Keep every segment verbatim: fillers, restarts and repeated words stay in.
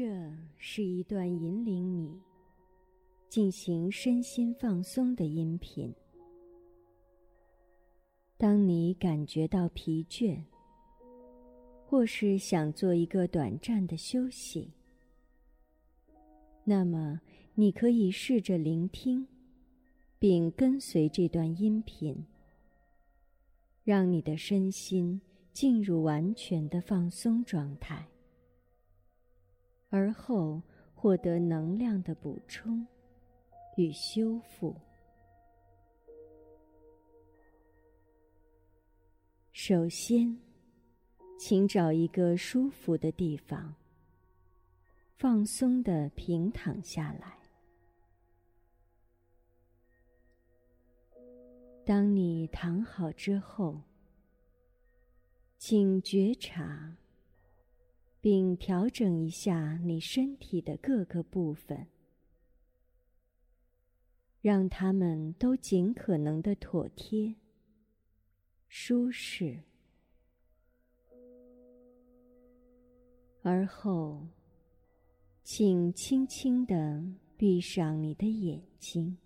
这是一段引领你进行身心放松的音频。当你感觉到疲倦，或是想做一个短暂的休息，那么你可以试着聆听，并跟随这段音频，让你的身心进入完全的放松状态，而后获得能量的补充与修复。首先，请找一个舒服的地方，放松地平躺下来。当你躺好之后，请觉察并调整一下你身体的各个部分，让它们都尽可能的妥帖、舒适。而后，请轻轻地闭上你的眼睛，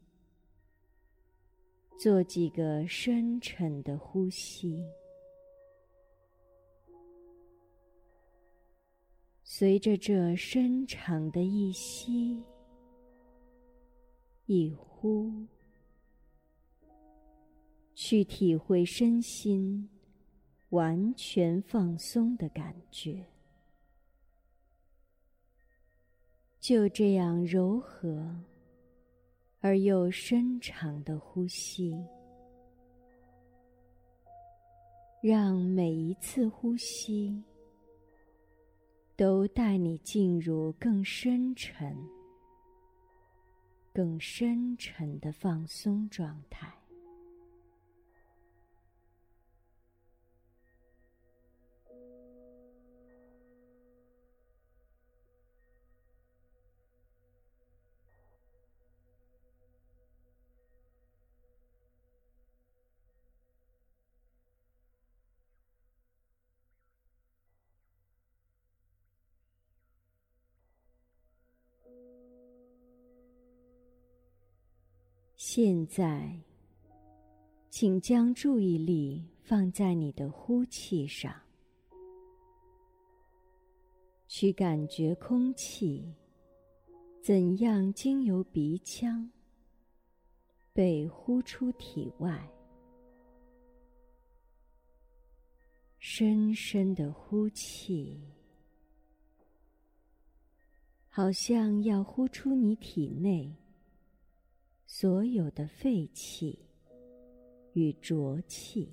做几个深沉的呼吸。随着这深长的一吸一呼，去体会身心完全放松的感觉。就这样柔和而又深长的呼吸，让每一次呼吸都带你进入更深沉、更深沉的放松状态。现在，请将注意力放在你的呼气上，去感觉空气怎样经由鼻腔被呼出体外。深深的呼气，好像要呼出你体内所有的废气与浊气。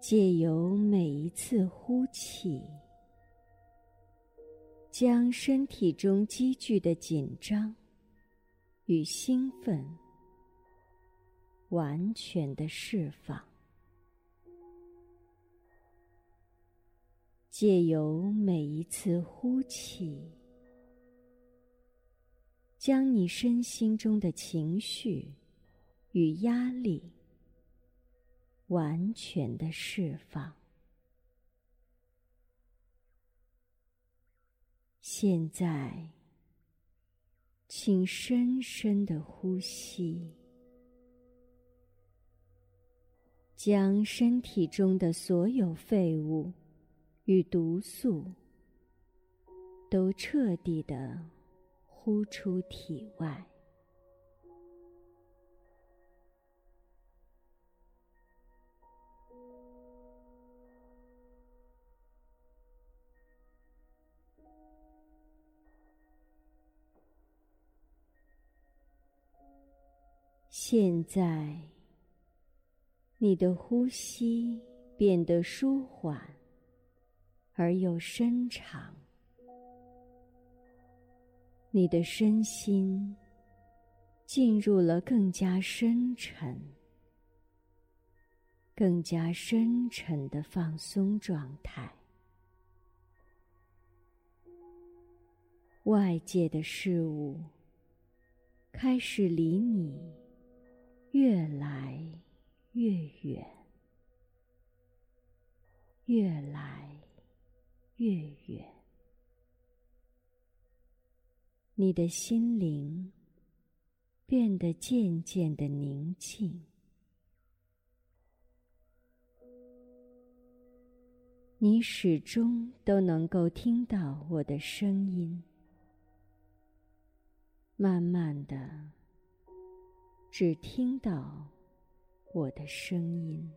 借由每一次呼气，将身体中积聚的紧张与兴奋完全的释放。借由每一次呼气，将你身心中的情绪与压力完全的释放。现在，请深深的呼吸，将身体中的所有废物与毒素都彻底的呼出体外。现在，你的呼吸变得舒缓而又深长，你的身心进入了更加深沉、更加深沉的放松状态。外界的事物开始离你越来越远，越来月月，你的心灵变得渐渐的宁静，你始终都能够听到我的声音。慢慢的，只听到我的声音，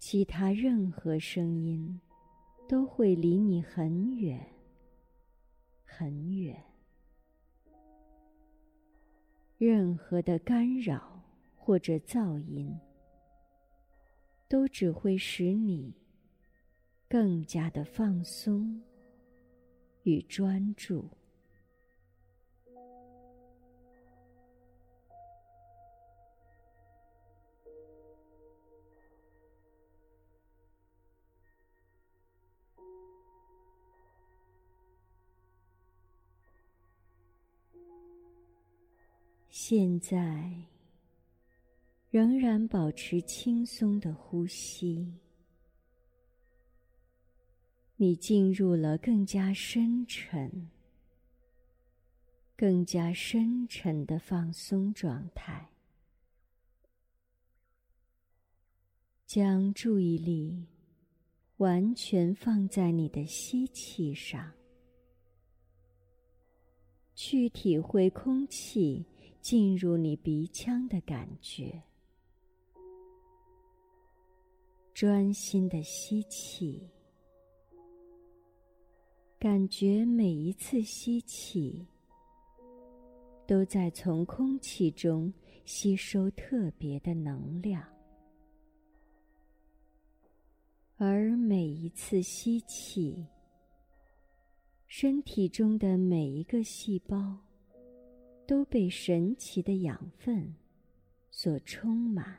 其他任何声音都会离你很远很远，任何的干扰或者噪音都只会使你更加的放松与专注。现在仍然保持轻松的呼吸，你进入了更加深沉更加深沉的放松状态，将注意力完全放在你的吸气上，去体会空气进入你鼻腔的感觉。专心的吸气，感觉每一次吸气都在从空气中吸收特别的能量，而每一次吸气，身体中的每一个细胞都被神奇的养分所充满。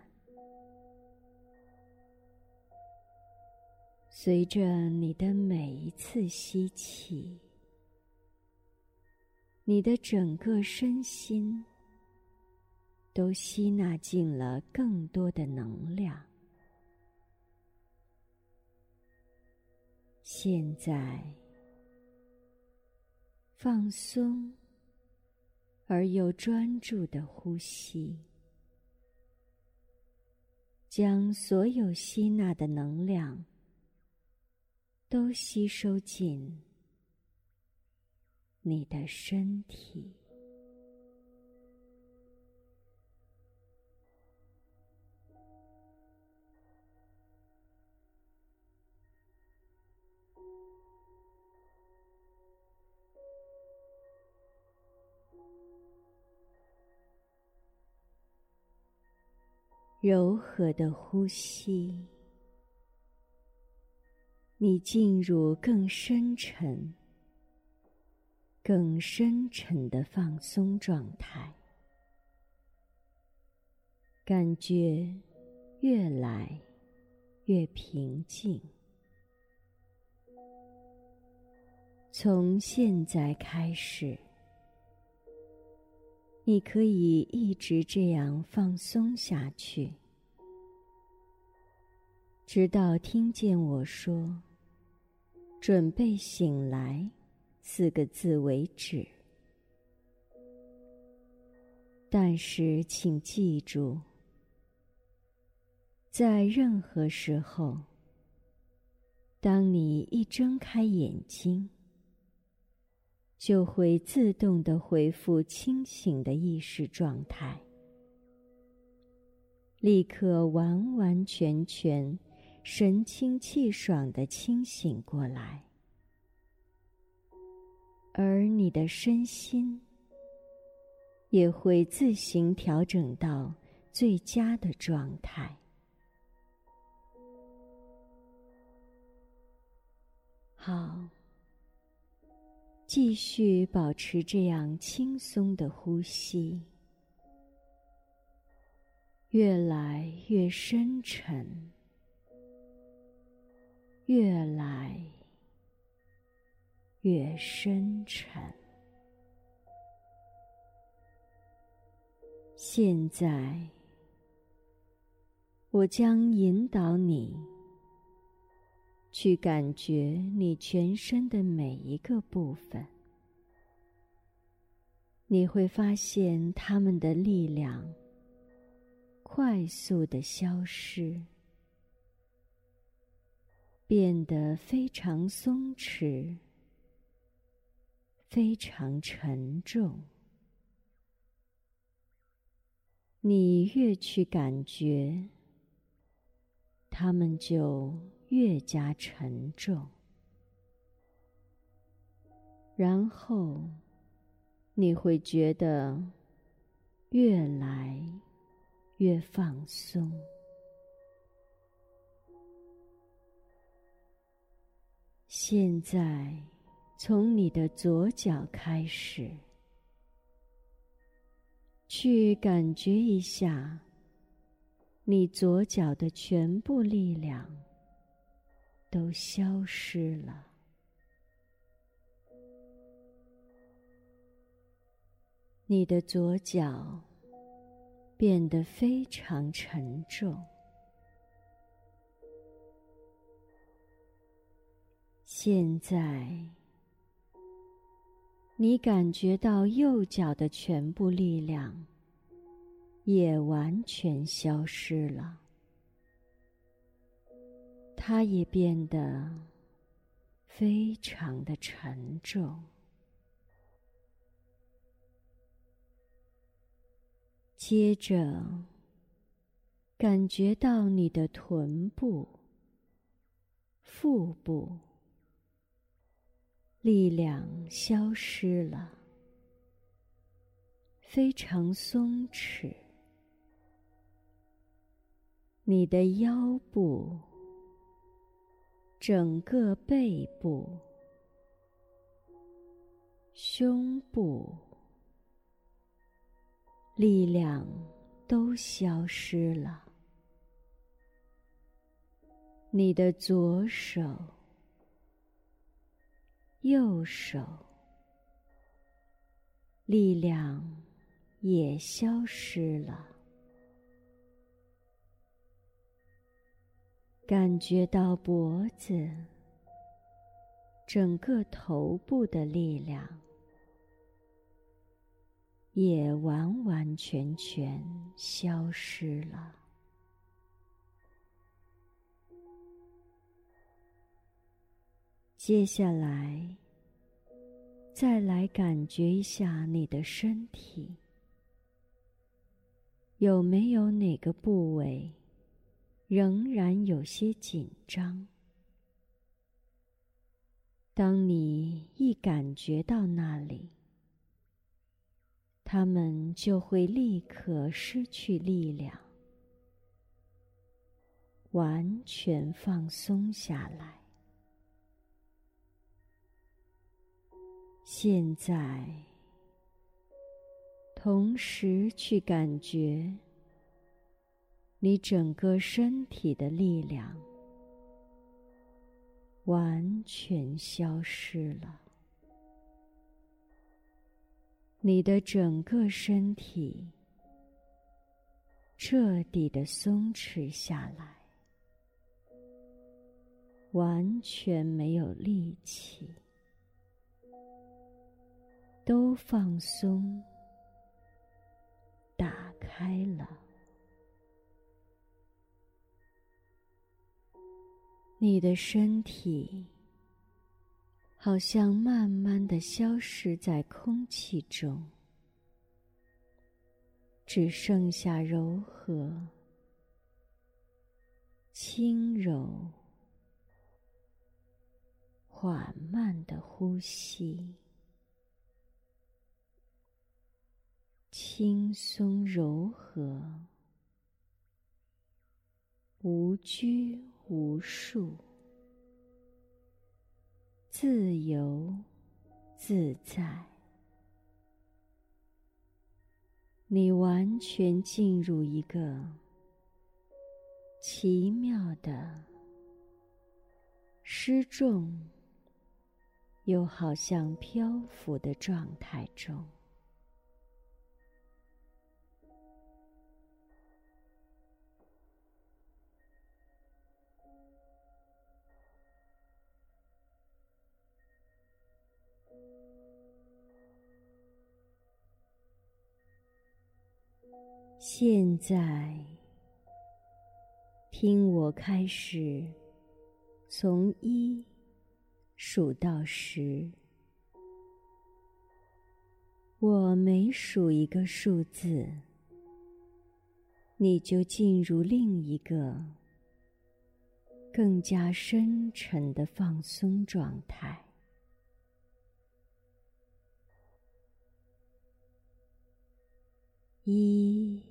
随着你的每一次吸气，你的整个身心都吸纳进了更多的能量。现在放松而又专注的呼吸，将所有吸纳的能量都吸收进你的身体。柔和的呼吸，你进入更深沉更深沉的放松状态，感觉越来越平静。从现在开始，你可以一直这样放松下去，直到听见我说“准备醒来”四个字为止。但是请记住，在任何时候，当你一睁开眼睛，就会自动地恢复清醒的意识状态，立刻完完全全神清气爽地清醒过来，而你的身心也会自行调整到最佳的状态。好，继续保持这样轻松的呼吸，越来越深沉，越来越深沉。现在，我将引导你去感觉你全身的每一个部分，你会发现它们的力量快速地消失，变得非常松弛，非常沉重。你越去感觉，它们就越加沉重。然后你会觉得越来越放松。现在从你的左脚开始，去感觉一下你左脚的全部力量都消失了。你的左脚变得非常沉重。现在你感觉到右脚的全部力量也完全消失了，它也变得非常的沉重。接着感觉到你的臀部、腹部力量消失了，非常松弛。你的腰部、整个背部、胸部力量都消失了。你的左手、右手力量也消失了。感觉到脖子、整个头部的力量也完完全全消失了。接下来再来感觉一下你的身体，有没有哪个部位仍然有些紧张？当你一感觉到那里，它们就会立刻失去力量，完全放松下来。现在同时去感觉你整个身体的力量完全消失了。你的整个身体彻底的松弛下来，完全没有力气，都放松，打开了。你的身体好像慢慢地消失在空气中，只剩下柔和、轻柔、缓慢的呼吸。轻松柔和，无拘无束，自由自在。你完全进入一个奇妙的、失重又好像漂浮的状态中。现在，听我开始从一数到十。我每数一个数字，你就进入另一个更加深沉的放松状态。一，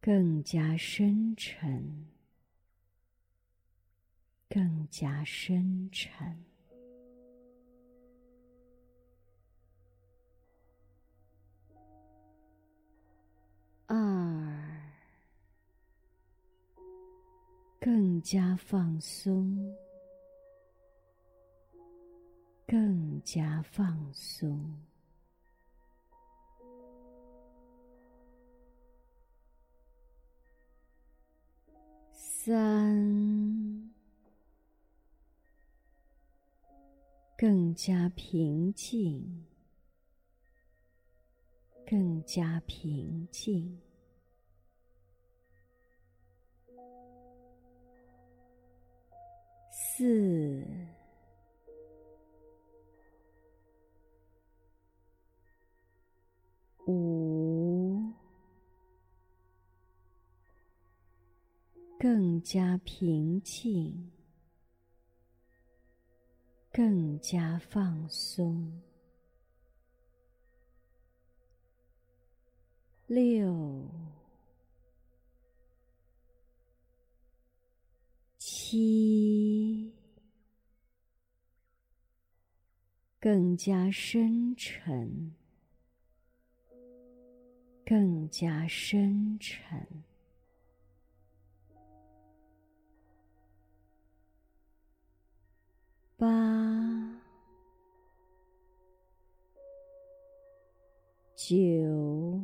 更加深沉，更加深沉。二，更加放松，更加放松。三，更加平静，更加平静。四，五，更加平静，更加放松。六，七，更加深沉，更加深沉。八，九，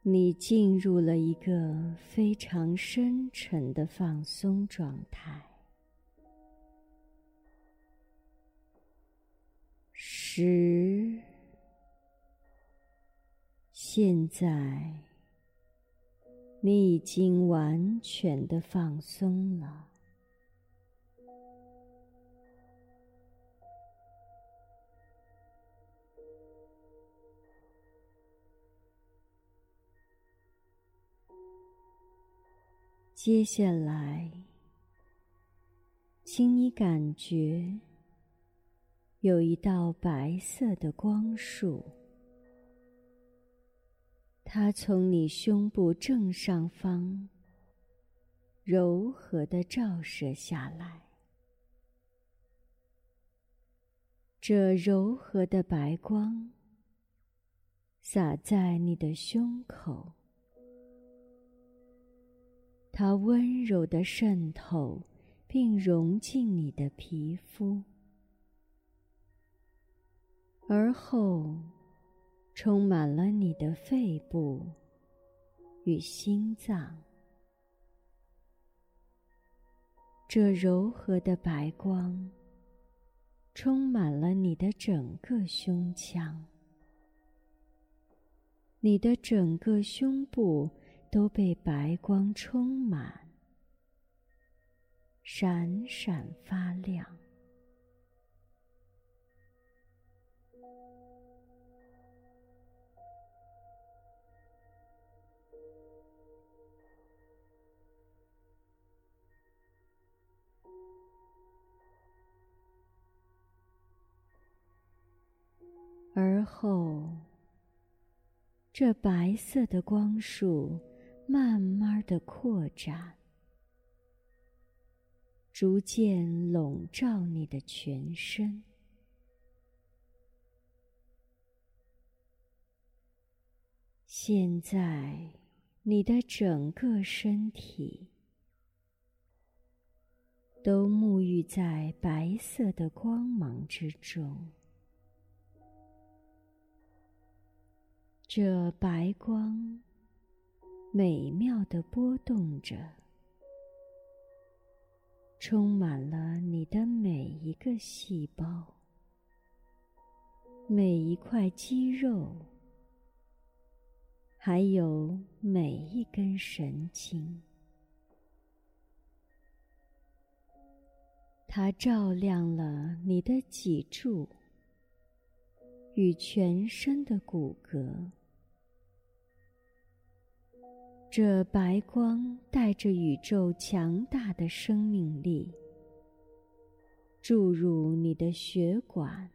你进入了一个非常深沉的放松状态。十，现在你已经完全的放松了。接下来，请你感觉有一道白色的光束，它从你胸部正上方柔和地照射下来。这柔和的白光洒在你的胸口，它温柔地渗透并融进你的皮肤，而后充满了你的肺部与心脏。这柔和的白光充满了你的整个胸腔，你的整个胸部都被白光充满，闪闪发亮。而后，这白色的光束慢慢地扩展，逐渐笼罩你的全身。现在，你的整个身体都沐浴在白色的光芒之中。这白光美妙地波动着，充满了你的每一个细胞，每一块肌肉，还有每一根神经。它照亮了你的脊柱与全身的骨骼，这白光带着宇宙强大的生命力，注入你的血管，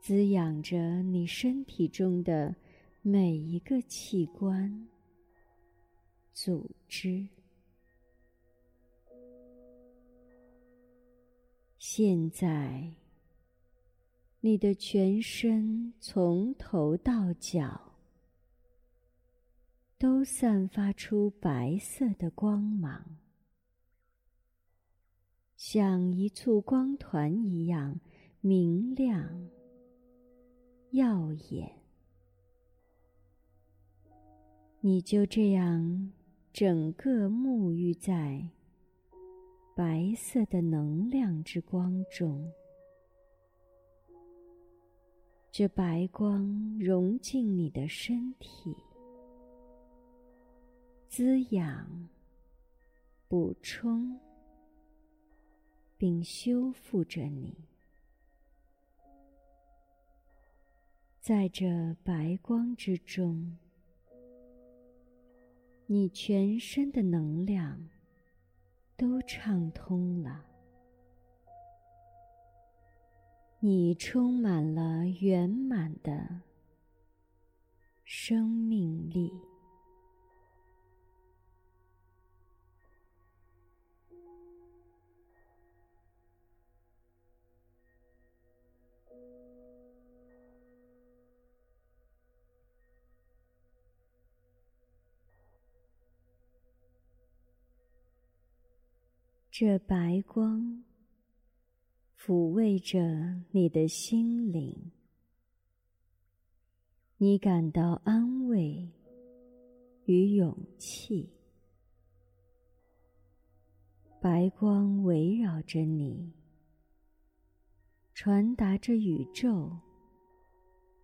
滋养着你身体中的每一个器官、组织。现在，你的全身从头到脚都散发出白色的光芒，像一簇光团一样明亮、耀眼。你就这样整个沐浴在白色的能量之光中，这白光融进你的身体，滋养、补充并修复着你。在这白光之中，你全身的能量都畅通了，你充满了圆满的生命力。这白光抚慰着你的心灵，你感到安慰与勇气。白光围绕着你，传达着宇宙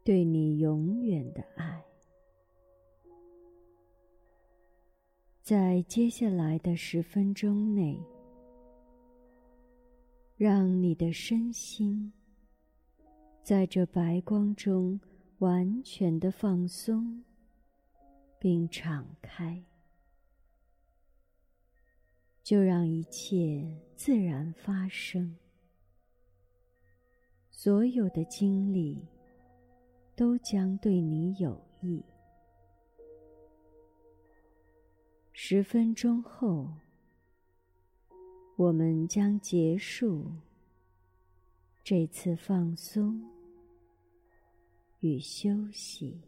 对你永远的爱。在接下来的十分钟内，让你的身心在这白光中完全的放松并敞开，就让一切自然发生，所有的经历都将对你有益。十分钟后，我们将结束这次放松与休息。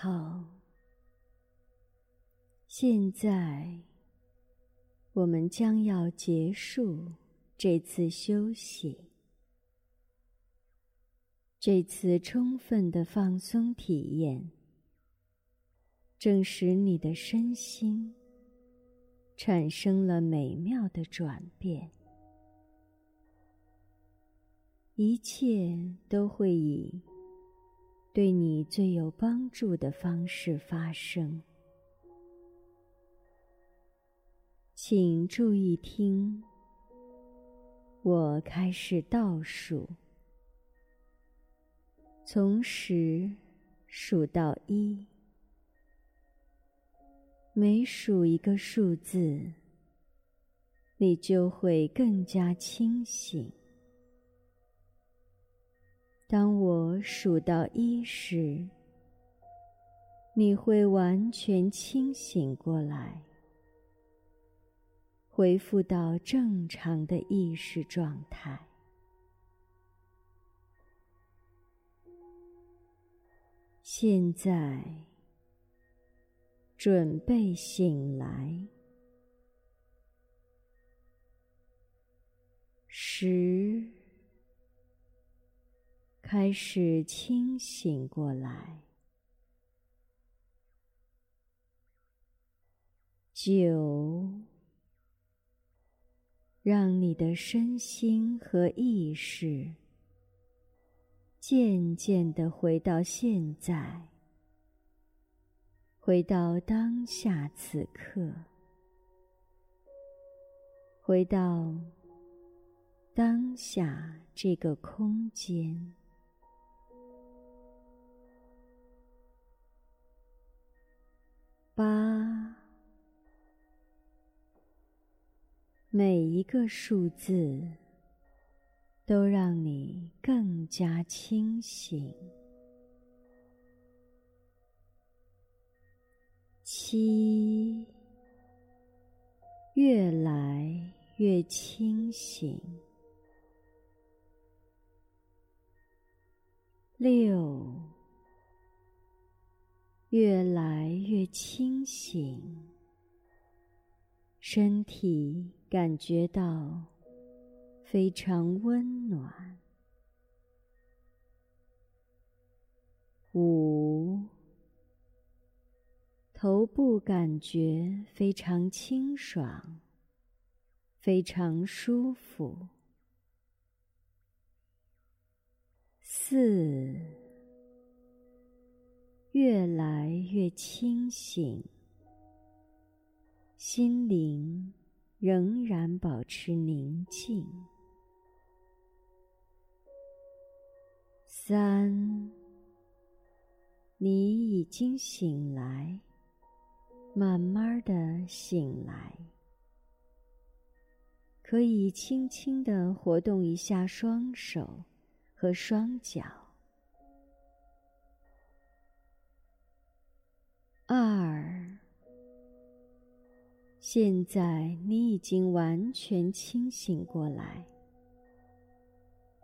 好，现在我们将要结束这次修行。这次充分的放松体验，正使你的身心产生了美妙的转变，一切都会以对你最有帮助的方式发生。请注意听，我开始倒数，从十数到一，每数一个数字，你就会更加清醒。当我数到一时，你会完全清醒过来，恢复到正常的意识状态。现在，准备醒来。十。开始清醒过来。九，让你的身心和意识渐渐地回到现在，回到当下此刻，回到当下这个空间。八，每一个数字都让你更加清醒。七，越来越清醒。六，越来越清醒，身体感觉到非常温暖。五，头部感觉非常清爽，非常舒服。四，越来越清醒，心灵仍然保持宁静。三，你已经醒来，慢慢地醒来，可以轻轻地活动一下双手和双脚。二，现在你已经完全清醒过来，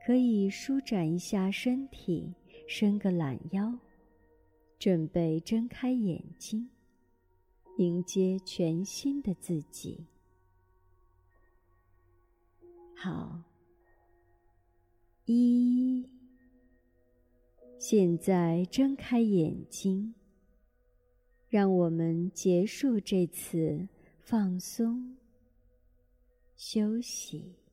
可以舒展一下身体，伸个懒腰，准备睁开眼睛，迎接全新的自己。好，一，现在睁开眼睛，让我们结束这次放松、休息。